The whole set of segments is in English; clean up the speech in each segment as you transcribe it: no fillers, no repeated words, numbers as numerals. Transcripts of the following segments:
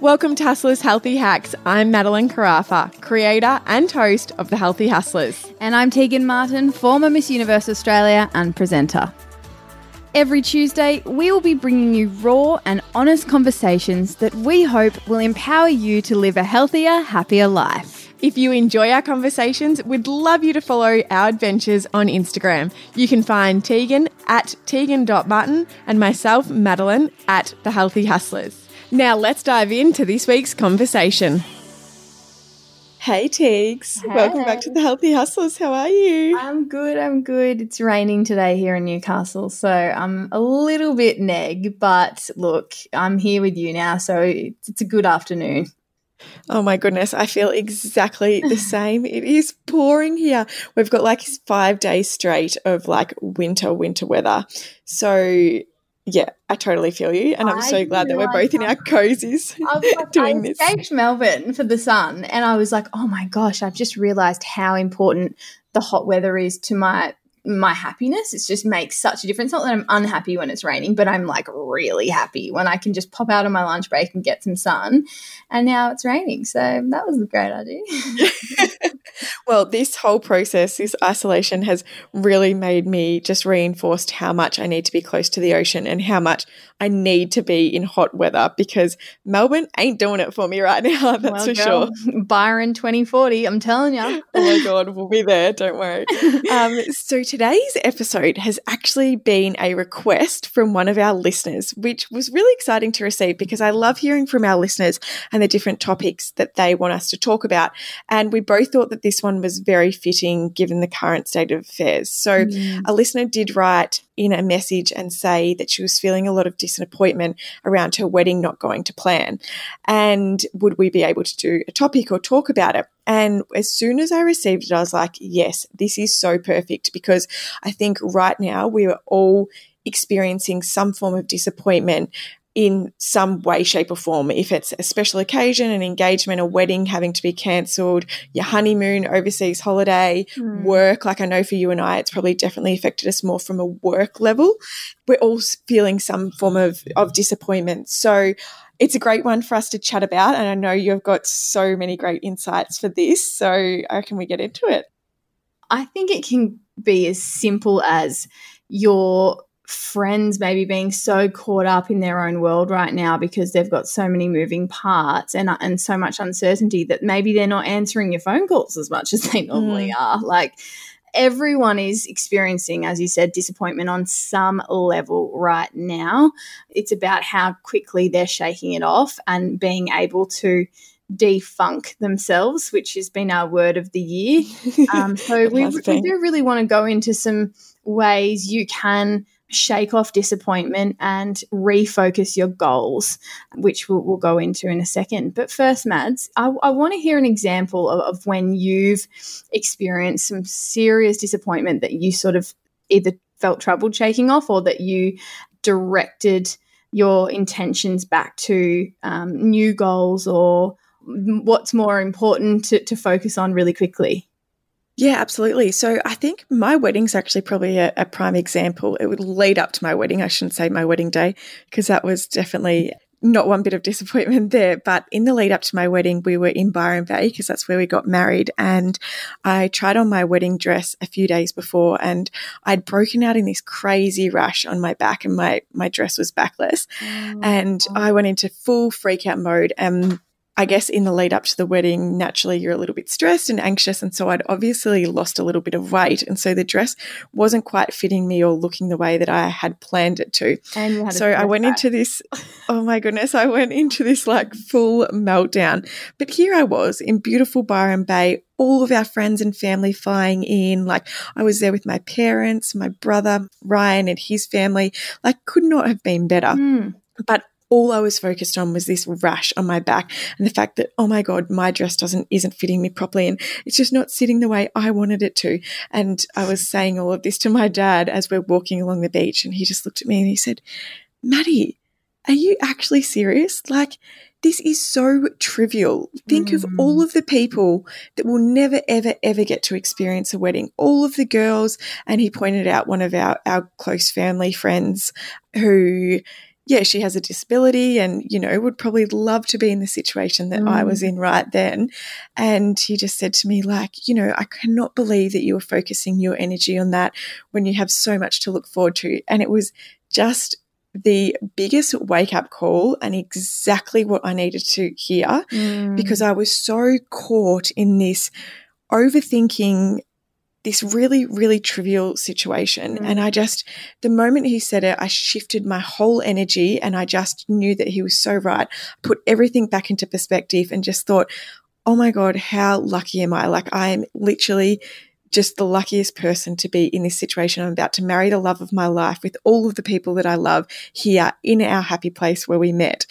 Welcome to Hustlers Healthy Hacks. I'm Madeline Carafa, creator and host of The Healthy Hustlers. And I'm Tegan Martin, former Miss Universe Australia and presenter. Every Tuesday, we will be bringing you raw and honest conversations that we hope will empower you to live a healthier, happier life. If you enjoy our conversations, we'd love you to follow our adventures on Instagram. You can find Tegan at tegan.martin and myself, Madeline, at The Healthy Hustlers. Now let's dive into this week's conversation. Hey Teags, hey. Welcome back to The Healthy Hustlers. How are you? I'm good. It's raining today here in Newcastle, so I'm a little bit neg, but look, I'm here with you now, so it's a good afternoon. Oh my goodness, I feel exactly the same. It is pouring here. We've got like 5 days straight of like winter weather, so yeah, I totally feel you, and I'm so glad that we're both in our cozies doing this. I escaped Melbourne for the sun, and I was like, oh, my gosh, I've just realised how important the hot weather is to my happiness. It just makes such a difference. Not that I'm unhappy when it's raining, but I'm, like, really happy when I can just pop out on my lunch break and get some sun, and now it's raining. So that was a great idea. Well, this whole process, this isolation has really made me just reinforced how much I need to be close to the ocean and how much I need to be in hot weather, because Melbourne ain't doing it for me right now, that's for sure. Byron 2040, I'm telling you. Oh, my God, we'll be there, don't worry. So today's episode has actually been a request from one of our listeners, which was really exciting to receive because I love hearing from our listeners and the different topics that they want us to talk about, and we both thought that this one was very fitting given the current state of affairs. So a listener did write in a message and say that she was feeling a lot of disappointment around her wedding not going to plan, and would we be able to do a topic or talk about it? And as soon as I received it, I was like, yes, this is so perfect, because I think right now we are all experiencing some form of disappointment in some way, shape or form. If it's a special occasion, an engagement, a wedding having to be cancelled, your honeymoon, overseas holiday, work, like I know for you and I, it's probably definitely affected us more from a work level. We're all feeling some form of disappointment. So it's a great one for us to chat about, and I know you've got so many great insights for this. So I reckon we get into it. I think it can be as simple as your friends maybe being so caught up in their own world right now because they've got so many moving parts and so much uncertainty that maybe they're not answering your phone calls as much as they normally are. Like, everyone is experiencing, as you said, disappointment on some level right now. It's about how quickly they're shaking it off and being able to defunk themselves, which has been our word of the year. So we do really want to go into some ways you can shake off disappointment and refocus your goals, which we'll go into in a second. But first, Mads, I want to hear an example of when you've experienced some serious disappointment that you sort of either felt troubled shaking off or that you directed your intentions back to new goals or what's more important to focus on really quickly. Yeah, absolutely. So I think my wedding's actually probably a prime example. It would lead up to my wedding. I shouldn't say my wedding day, because that was definitely not one bit of disappointment there. But in the lead up to my wedding, we were in Byron Bay because that's where we got married. And I tried on my wedding dress a few days before, and I'd broken out in this crazy rash on my back, and my dress was backless. Oh. And I went into full freak out mode, and I guess in the lead up to the wedding, naturally you're a little bit stressed and anxious, and so I'd obviously lost a little bit of weight, and so the dress wasn't quite fitting me or looking the way that I had planned it to. And you had so I went into this, oh my goodness, I went into this like full meltdown. But here I was in beautiful Byron Bay, all of our friends and family flying in. Like, I was there with my parents, my brother Ryan and his family. Like, could not have been better. But all I was focused on was this rash on my back and the fact that, oh my God, my dress isn't fitting me properly, and it's just not sitting the way I wanted it to. And I was saying all of this to my dad as we're walking along the beach, and he just looked at me and he said, Maddie, are you actually serious? Like, this is so trivial. Think of all of the people that will never, ever, ever get to experience a wedding, all of the girls. And he pointed out one of our close family friends who yeah, she has a disability and, you know, would probably love to be in the situation that I was in right then. And he just said to me, like, you know, I cannot believe that you were focusing your energy on that when you have so much to look forward to. And it was just the biggest wake-up call and exactly what I needed to hear, because I was so caught in this overthinking, this really, really trivial situation. And I just, the moment he said it, I shifted my whole energy and I just knew that he was so right. Put everything back into perspective and just thought, oh my God, how lucky am I? Like, I am literally just the luckiest person to be in this situation. I'm about to marry the love of my life with all of the people that I love here in our happy place where we met.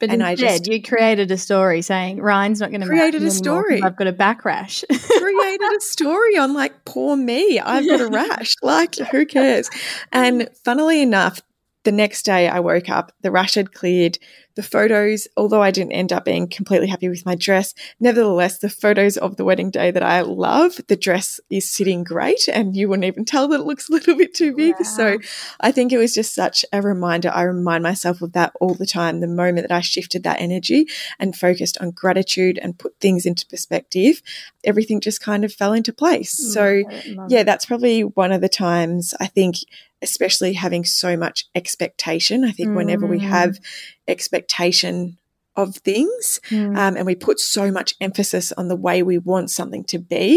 But and instead, you created a story saying Ryan's not going to marry me anymore. I've got a back rash. Created a story on, like, poor me, I've got a rash. Like, who cares? And funnily enough, the next day I woke up, the rash had cleared. The photos, although I didn't end up being completely happy with my dress, nevertheless, the photos of the wedding day that I love, the dress is sitting great and you wouldn't even tell that it looks a little bit too big. Wow. So I think it was just such a reminder. I remind myself of that all the time, the moment that I shifted that energy and focused on gratitude and put things into perspective, everything just kind of fell into place. So yeah, that's probably one of the times, I think, especially having so much expectation. I think whenever we have expectation of things and we put so much emphasis on the way we want something to be,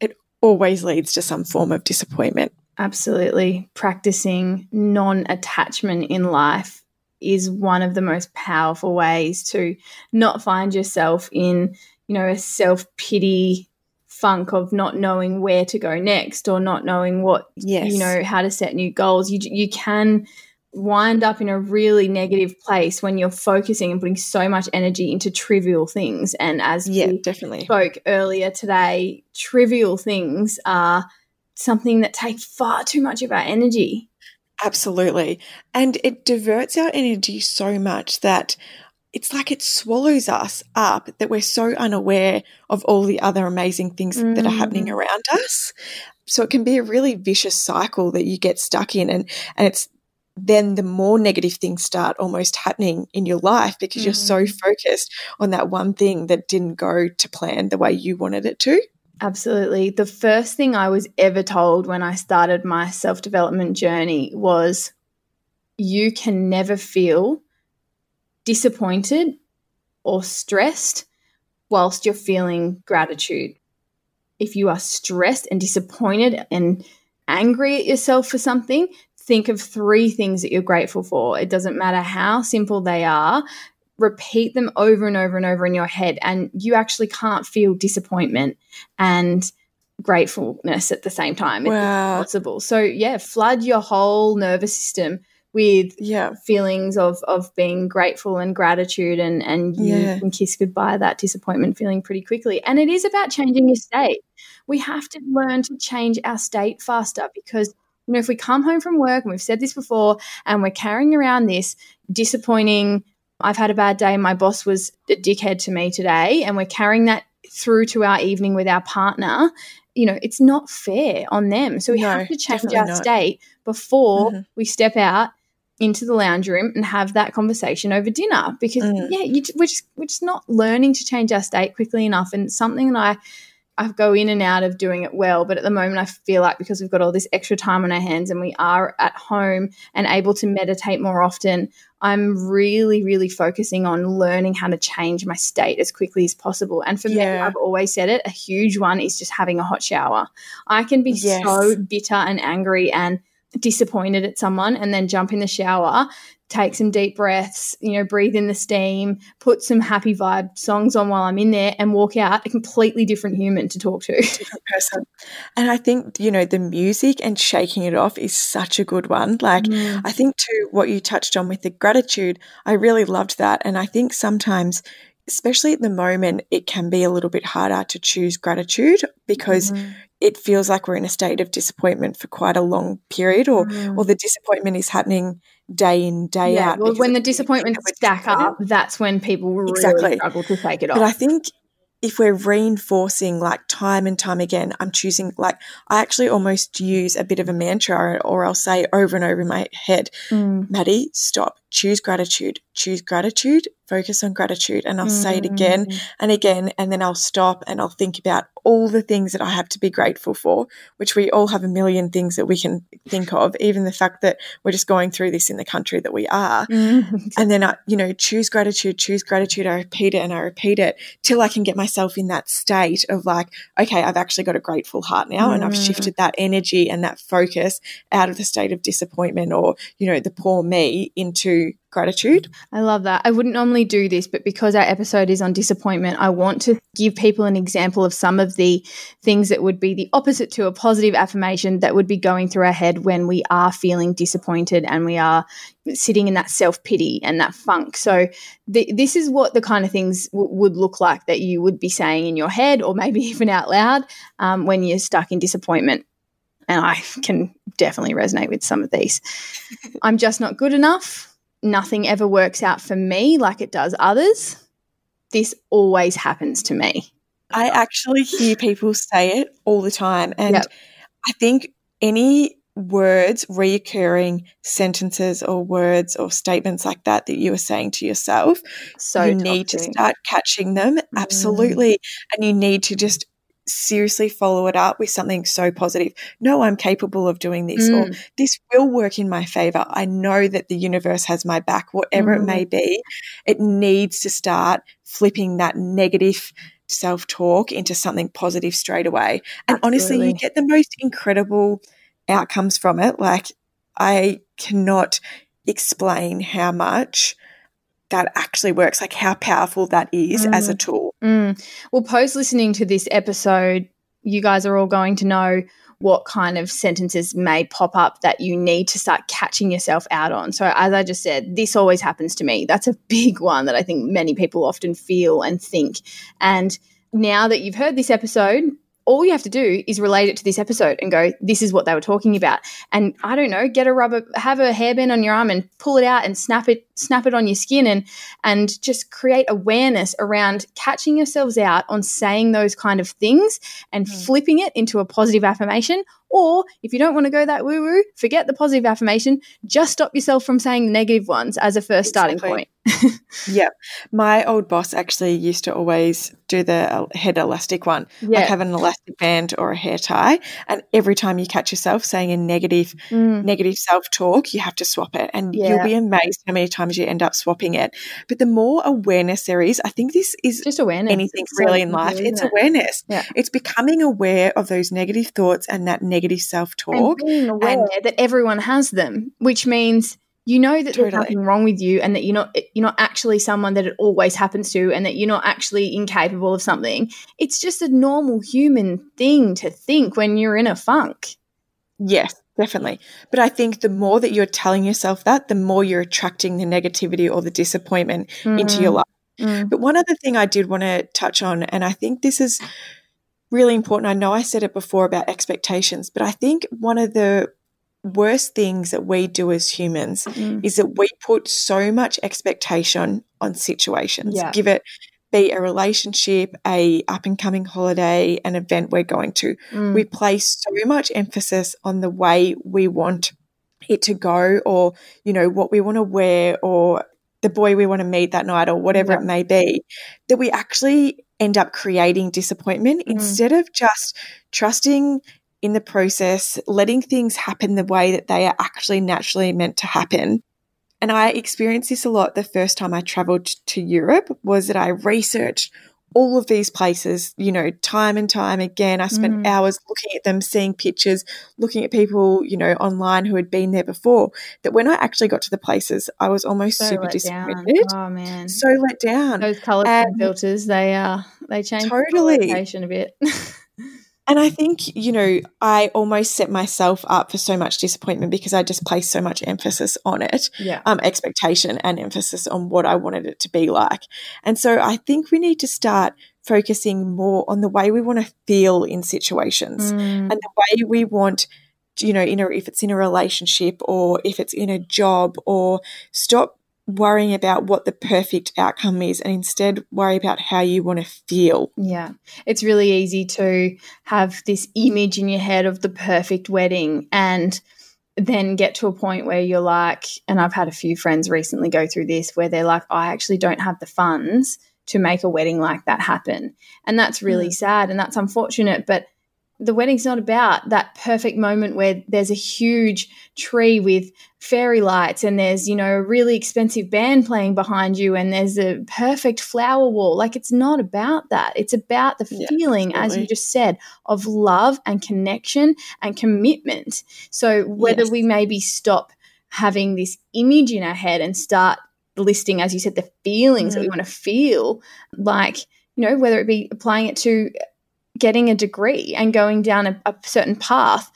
it always leads to some form of disappointment. Absolutely. Practicing non-attachment in life is one of the most powerful ways to not find yourself in, you know, a self-pity funk of not knowing where to go next or not knowing what, you know, how to set new goals. You can wind up in a really negative place when you're focusing and putting so much energy into trivial things. And as we definitely spoke earlier today, trivial things are something that take far too much of our energy. Absolutely. And it diverts our energy so much that it's like it swallows us up, that we're so unaware of all the other amazing things that are happening around us. So it can be a really vicious cycle that you get stuck in, and it's then the more negative things start almost happening in your life because you're so focused on that one thing that didn't go to plan the way you wanted it to. Absolutely. The first thing I was ever told when I started my self-development journey was, you can never feel disappointed or stressed whilst you're feeling gratitude. If you are stressed and disappointed and angry at yourself for something, think of 3 things that you're grateful for. It doesn't matter how simple they are. Repeat them over and over and over in your head, and you actually can't feel disappointment and gratefulness at the same time. Wow. It's possible. So, yeah, flood your whole nervous system with feelings of being grateful and gratitude, and you can kiss goodbye that disappointment feeling pretty quickly. And it is about changing your state. We have to learn to change our state faster, because, you know, if we come home from work, and we've said this before, and we're carrying around this disappointing, I've had a bad day, my boss was a dickhead to me today, and we're carrying that through to our evening with our partner, you know, it's not fair on them. So we have to change our state before we step out into the lounge room and have that conversation over dinner, because we're just not learning to change our state quickly enough. And it's something that I go in and out of doing it well, but at the moment I feel like, because we've got all this extra time on our hands and we are at home and able to meditate more often, I'm really, really focusing on learning how to change my state as quickly as possible. And for me, I've always said it, a huge one is just having a hot shower. I can be so bitter and angry and disappointed at someone, and then jump in the shower, take some deep breaths, you know, breathe in the steam, put some happy vibe songs on while I'm in there, and walk out a completely different human to talk to. Different person. And I think, you know, the music and shaking it off is such a good one. Like, I think too, what you touched on with the gratitude, I really loved that. And I think sometimes, especially at the moment, it can be a little bit harder to choose gratitude, because it feels like we're in a state of disappointment for quite a long period, or the disappointment is happening day in, day out. Well, when the disappointments stack up, that's when people really struggle to take it off. But I think if we're reinforcing, like, time and time again, I'm choosing, like, I actually almost use a bit of a mantra, or I'll say over and over in my head, Maddie, stop. choose gratitude, choose gratitude, focus on gratitude. And I'll say it again and again, and then I'll stop and I'll think about all the things that I have to be grateful for, which we all have a million things that we can think of, even the fact that we're just going through this in the country that we are. And then I, you know, choose gratitude, choose gratitude. I repeat it till I can get myself in that state of like, okay, I've actually got a grateful heart now, and I've shifted that energy and that focus out of the state of disappointment or, you know, the poor me into gratitude. I love that. I wouldn't normally do this, but because our episode is on disappointment, I want to give people an example of some of the things that would be the opposite to a positive affirmation that would be going through our head when we are feeling disappointed and we are sitting in that self-pity and that funk. So this is what the kind of things would look like that you would be saying in your head or maybe even out loud when you're stuck in disappointment. And I can definitely resonate with some of these. I'm just not good enough. Nothing ever works out for me like it does others. This always happens to me. I actually hear people say it all the time. And I think any words, reoccurring sentences or words or statements like that that you are saying to yourself, so you need to start catching them. Absolutely. And you need to just seriously follow it up with something so positive. No, I'm capable of doing this, or this will work in my favor. I know that the universe has my back, whatever it may be. It needs to start flipping that negative self-talk into something positive straight away. And honestly, you get the most incredible outcomes from it. Like, I cannot explain how much that actually works, like how powerful that is as a tool. Well, post listening to this episode, you guys are all going to know what kind of sentences may pop up that you need to start catching yourself out on. So as I just said, this always happens to me. That's a big one that I think many people often feel and think. And now that you've heard this episode, all you have to do is relate it to this episode and go, this is what they were talking about. And I don't know, get a rubber, have a hairband on your arm and pull it out and snap it on your skin and just create awareness around catching yourselves out on saying those kind of things and flipping it into a positive affirmation. Or if you don't want to go that woo-woo, forget the positive affirmation, just stop yourself from saying the negative ones as a first starting point. Yeah. My old boss actually used to always do the head elastic one, like have an elastic band or a hair tie, and every time you catch yourself saying a negative self-talk, you have to swap it, and you'll be amazed how many times you end up swapping it. But the more awareness there is, I think this is just awareness. Anything it's really in life, it's awareness. It's becoming aware of those negative thoughts and that negative self-talk. And being aware that everyone has them, which means you know that there's nothing wrong with you and that you're not actually someone that it always happens to and that you're not actually incapable of something. It's just a normal human thing to think when you're in a funk. Yes, definitely. But I think the more that you're telling yourself that, the more you're attracting the negativity or the disappointment into your life. But one other thing I did want to touch on, and I think this is really important. I know I said it before about expectations, but I think one of the worst things that we do as humans is that we put so much expectation on situations. Give it be a relationship, a up and coming holiday, an event we're going to. We place so much emphasis on the way we want it to go, or you know, what we want to wear, or the boy we want to meet that night, or whatever it may be, that we actually end up creating disappointment instead of just trusting in the process, letting things happen the way that they are actually naturally meant to happen. And I experienced this a lot the first time I traveled to Europe, was that I researched all of these places, you know, time and time again. I spent hours looking at them, seeing pictures, looking at people, you know, online who had been there before, that when I actually got to the places, I was almost super disappointed. Oh, man. So let down. Those colour filters, they change the location a bit. And I think, you know, I almost set myself up for so much disappointment because I just placed so much emphasis on it, expectation and emphasis on what I wanted it to be like. And so I think we need to start focusing more on the way we want to feel in situations and the way we want, you know, if it's in a relationship or if it's in a job, or stop worrying about what the perfect outcome is and instead worry about how you want to feel. Yeah. It's really easy to have this image in your head of the perfect wedding and then get to a point where you're like, and I've had a few friends recently go through this, where they're like, I actually don't have the funds to make a wedding like that happen. And that's really sad and that's unfortunate, but the wedding's not about that perfect moment where there's a huge tree with fairy lights and there's, you know, a really expensive band playing behind you and there's a perfect flower wall. Like, it's not about that. It's about the feeling, as you just said, of love and connection and commitment. So whether we maybe stop having this image in our head and start listing, as you said, the feelings that we want to feel, like, you know, whether it be applying it to getting a degree and going down a certain path,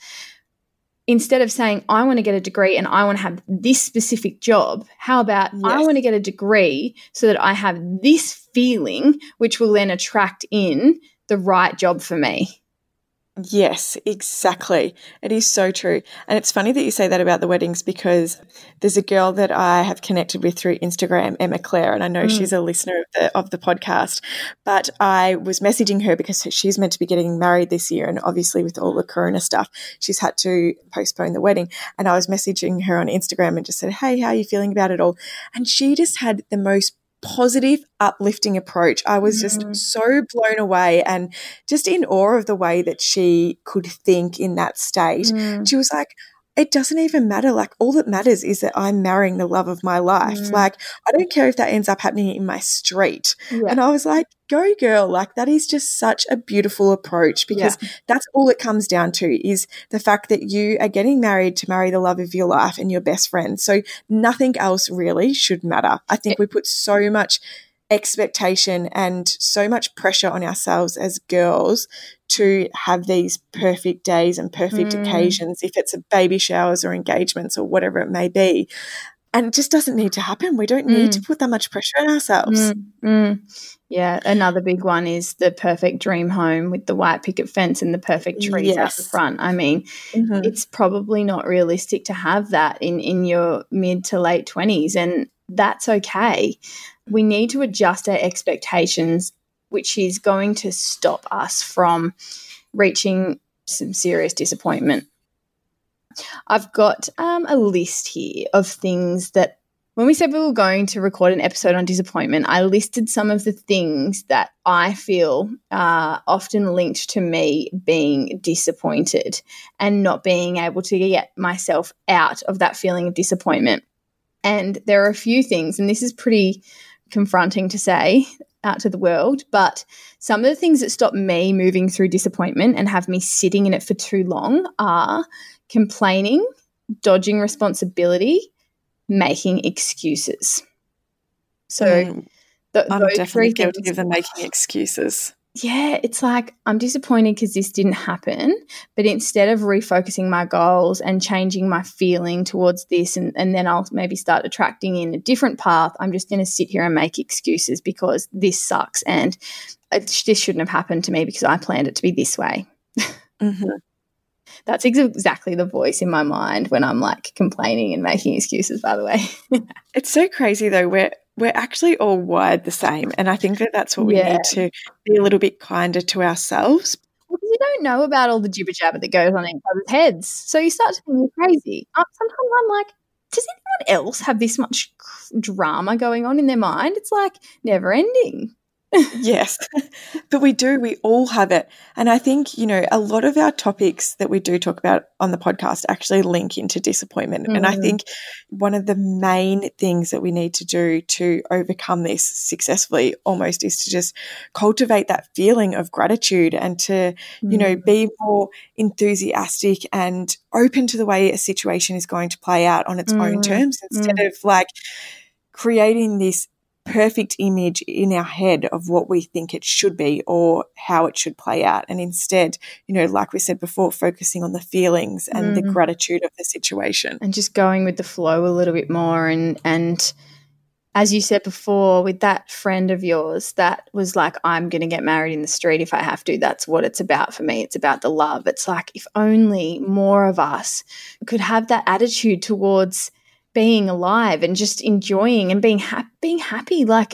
instead of saying, I want to get a degree and I want to have this specific job, how about I want to get a degree so that I have this feeling, which will then attract in the right job for me. Yes, exactly. It is so true. And it's funny that you say that about the weddings, because there's a girl that I have connected with through Instagram, Emma Claire, and I know she's a listener of the podcast, but I was messaging her because she's meant to be getting married this year, and obviously with all the corona stuff, she's had to postpone the wedding. And I was messaging her on Instagram and just said, hey, how are you feeling about it all? And she just had the most positive, uplifting approach. I was just so blown away and just in awe of the way that she could think in that state. She was like, it doesn't even matter. Like, all that matters is that I'm marrying the love of my life. Like, I don't care if that ends up happening in my street. And I was like, go girl. Like, that is just such a beautiful approach, because that's all it comes down to, is the fact that you are getting married to marry the love of your life and your best friend. So nothing else really should matter. I think we put so much expectation and so much pressure on ourselves as girls to have these perfect days and perfect occasions, if it's a baby showers or engagements or whatever it may be. And it just doesn't need to happen. We don't need to put that much pressure on ourselves. Yeah, another big one is the perfect dream home with the white picket fence and the perfect trees out the front. I mean, it's probably not realistic to have that in your mid to late 20s, and that's okay. We need to adjust our expectations, which is going to stop us from reaching some serious disappointment. I've got a list here of things that, when we said we were going to record an episode on disappointment, I listed some of the things that I feel are often linked to me being disappointed and not being able to get myself out of that feeling of disappointment. And there are a few things, and this is pretty confronting to say out to the world, but some of the things that stop me moving through disappointment and have me sitting in it for too long are complaining, dodging responsibility, making excuses. So I'm definitely guilty of making excuses. Yeah, it's like, I'm disappointed because this didn't happen, but instead of refocusing my goals and changing my feeling towards this, and then I'll maybe start attracting in a different path, I'm just going to sit here and make excuses because this sucks and this shouldn't have happened to me because I planned it to be this way. That's exactly the voice in my mind when I'm like complaining and making excuses, by the way. It's so crazy though, we're actually all wired the same, and I think that that's what we need to be a little bit kinder to ourselves. Well, because you don't know about all the jibber-jabber that goes on in each other's heads, so you start to think you're crazy. Sometimes I'm like, does anyone else have this much drama going on in their mind? It's like never-ending. Yes, but we do. We all have it. And I think, you know, a lot of our topics that we do talk about on the podcast actually link into disappointment. And I think one of the main things that we need to do to overcome this successfully almost is to just cultivate that feeling of gratitude and to, you know, be more enthusiastic and open to the way a situation is going to play out on its own terms, instead of like creating this perfect image in our head of what we think it should be or how it should play out. And instead, you know, like we said before, focusing on the feelings and the gratitude of the situation. And just going with the flow a little bit more. And as you said before, with that friend of yours that was like, I'm going to get married in the street if I have to, that's what it's about for me. It's about the love. It's like, if only more of us could have that attitude towards being alive and just enjoying and being happy. Like,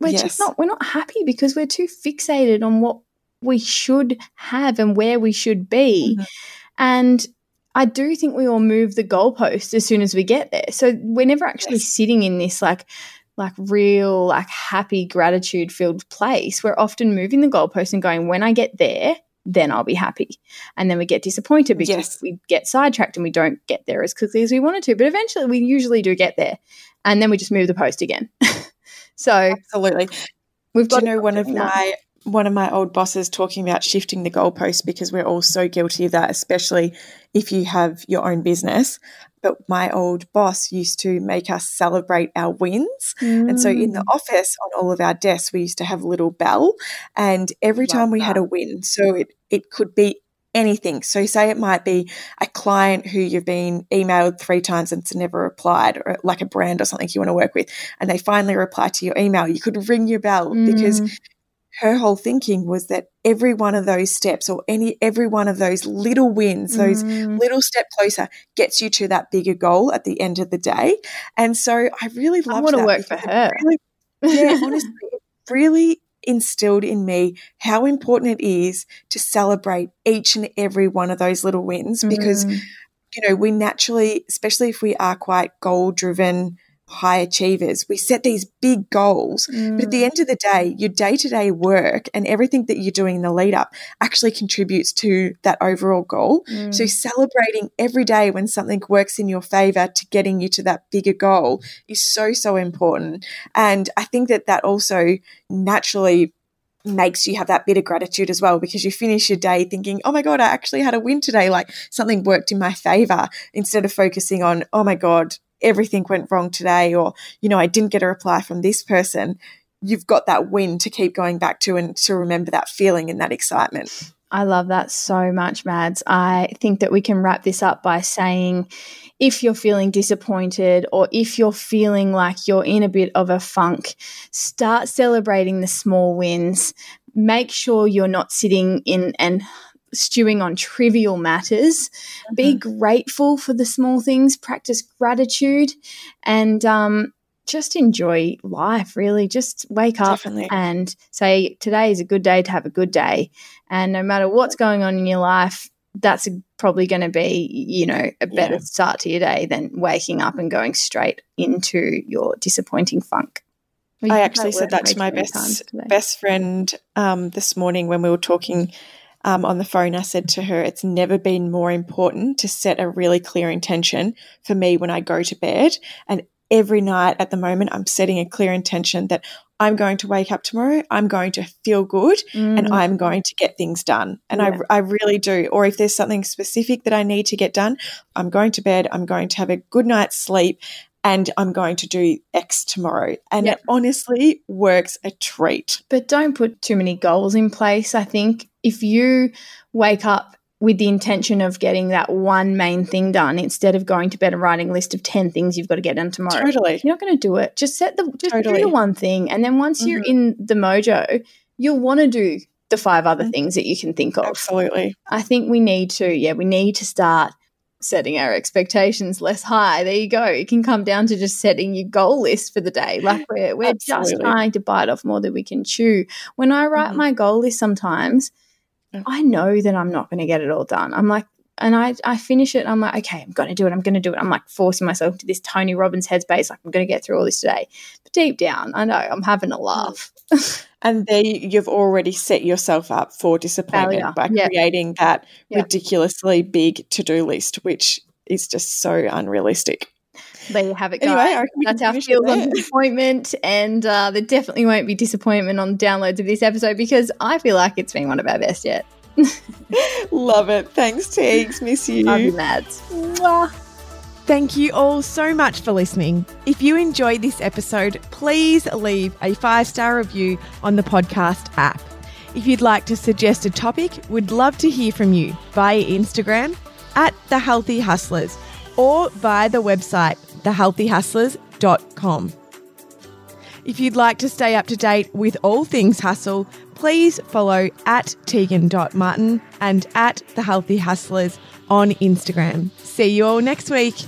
we're just we're not happy because we're too fixated on what we should have and where we should be. And I do think we all move the goalposts as soon as we get there. So we're never actually sitting in this like real, like happy, gratitude-filled place. We're often moving the goalposts and going, when I get there, then I'll be happy. And then we get disappointed because we get sidetracked and we don't get there as quickly as we wanted to. But eventually we usually do get there. And then we just move the post again. So absolutely. We've got, do you know, one of my old bosses talking about shifting the goalposts, because we're all so guilty of that, especially if you have your own business. But my old boss used to make us celebrate our wins. Mm. And so in the office on all of our desks, we used to have a little bell, and every time we had a win, so it could be anything. So say it might be a client who you've been emailed 3 times and it's never replied, or like a brand or something you want to work with, and they finally reply to your email. You could ring your bell because her whole thinking was that every one of those steps, or every one of those little wins, those little step closer, gets you to that bigger goal at the end of the day. And so I really loved that. I want to work for her. Really, honestly, it really instilled in me how important it is to celebrate each and every one of those little wins, because, you know, we naturally, especially if we are quite goal-driven high achievers, we set these big goals, but at the end of the day, your day-to-day work and everything that you're doing in the lead up actually contributes to that overall goal. So celebrating every day when something works in your favor to getting you to that bigger goal is so important. And I think that also naturally makes you have that bit of gratitude as well, because you finish your day thinking, oh my God, I actually had a win today, like something worked in my favor, instead of focusing on, oh my God, everything went wrong today, or, you know, I didn't get a reply from this person. You've got that win to keep going back to and to remember that feeling and that excitement. I love that so much, Mads. I think that we can wrap this up by saying, if you're feeling disappointed, or if you're feeling like you're in a bit of a funk, start celebrating the small wins. Make sure you're not sitting in and stewing on trivial matters. Be grateful for the small things, practice gratitude, and just enjoy life, really. Just wake up and say, today is a good day to have a good day. And no matter what's going on in your life, that's probably going to be, you know, a better start to your day than waking up and going straight into your disappointing funk. Well, I actually said that to my best friend this morning when we were talking on the phone. I said to her, it's never been more important to set a really clear intention for me when I go to bed. And every night at the moment, I'm setting a clear intention that I'm going to wake up tomorrow, I'm going to feel good, and I'm going to get things done. And I really do. Or if there's something specific that I need to get done, I'm going to bed, I'm going to have a good night's sleep, and I'm going to do X tomorrow. And it honestly works a treat. But don't put too many goals in place. I think if you wake up with the intention of getting that one main thing done, instead of going to bed and writing a list of 10 things you've got to get done tomorrow, you're not going to do it. Just do the one thing. And then once you're in the mojo, you'll want to do the 5 other things that you can think of. Absolutely. I think we need to, start setting our expectations less high. There you go. It can come down to just setting your goal list for the day. Like we're just trying to bite off more than we can chew. When I write my goal list sometimes, I know that I'm not going to get it all done. I'm like, and I finish it. I'm like, okay, I'm going to do it. I'm going to do it. I'm like forcing myself into this Tony Robbins headspace. Like, I'm going to get through all this today. But deep down, I know I'm having a laugh. And there you've already set yourself up for disappointment by creating that ridiculously big to-do list, which is just so unrealistic. There you have it, guys. Anyway, that's our field on disappointment, and there definitely won't be disappointment on downloads of this episode, because I feel like it's been one of our best yet. Love it. Thanks, Teags. Miss you. Love you, Mads. Mwah. Thank you all so much for listening. If you enjoyed this episode, please leave a 5-star review on the podcast app. If you'd like to suggest a topic, we'd love to hear from you via Instagram @TheHealthyHustlers. Or via the website, thehealthyhustlers.com. If you'd like to stay up to date with all things hustle, please follow @Tegan.Martin and @TheHealthyHustlers on Instagram. See you all next week.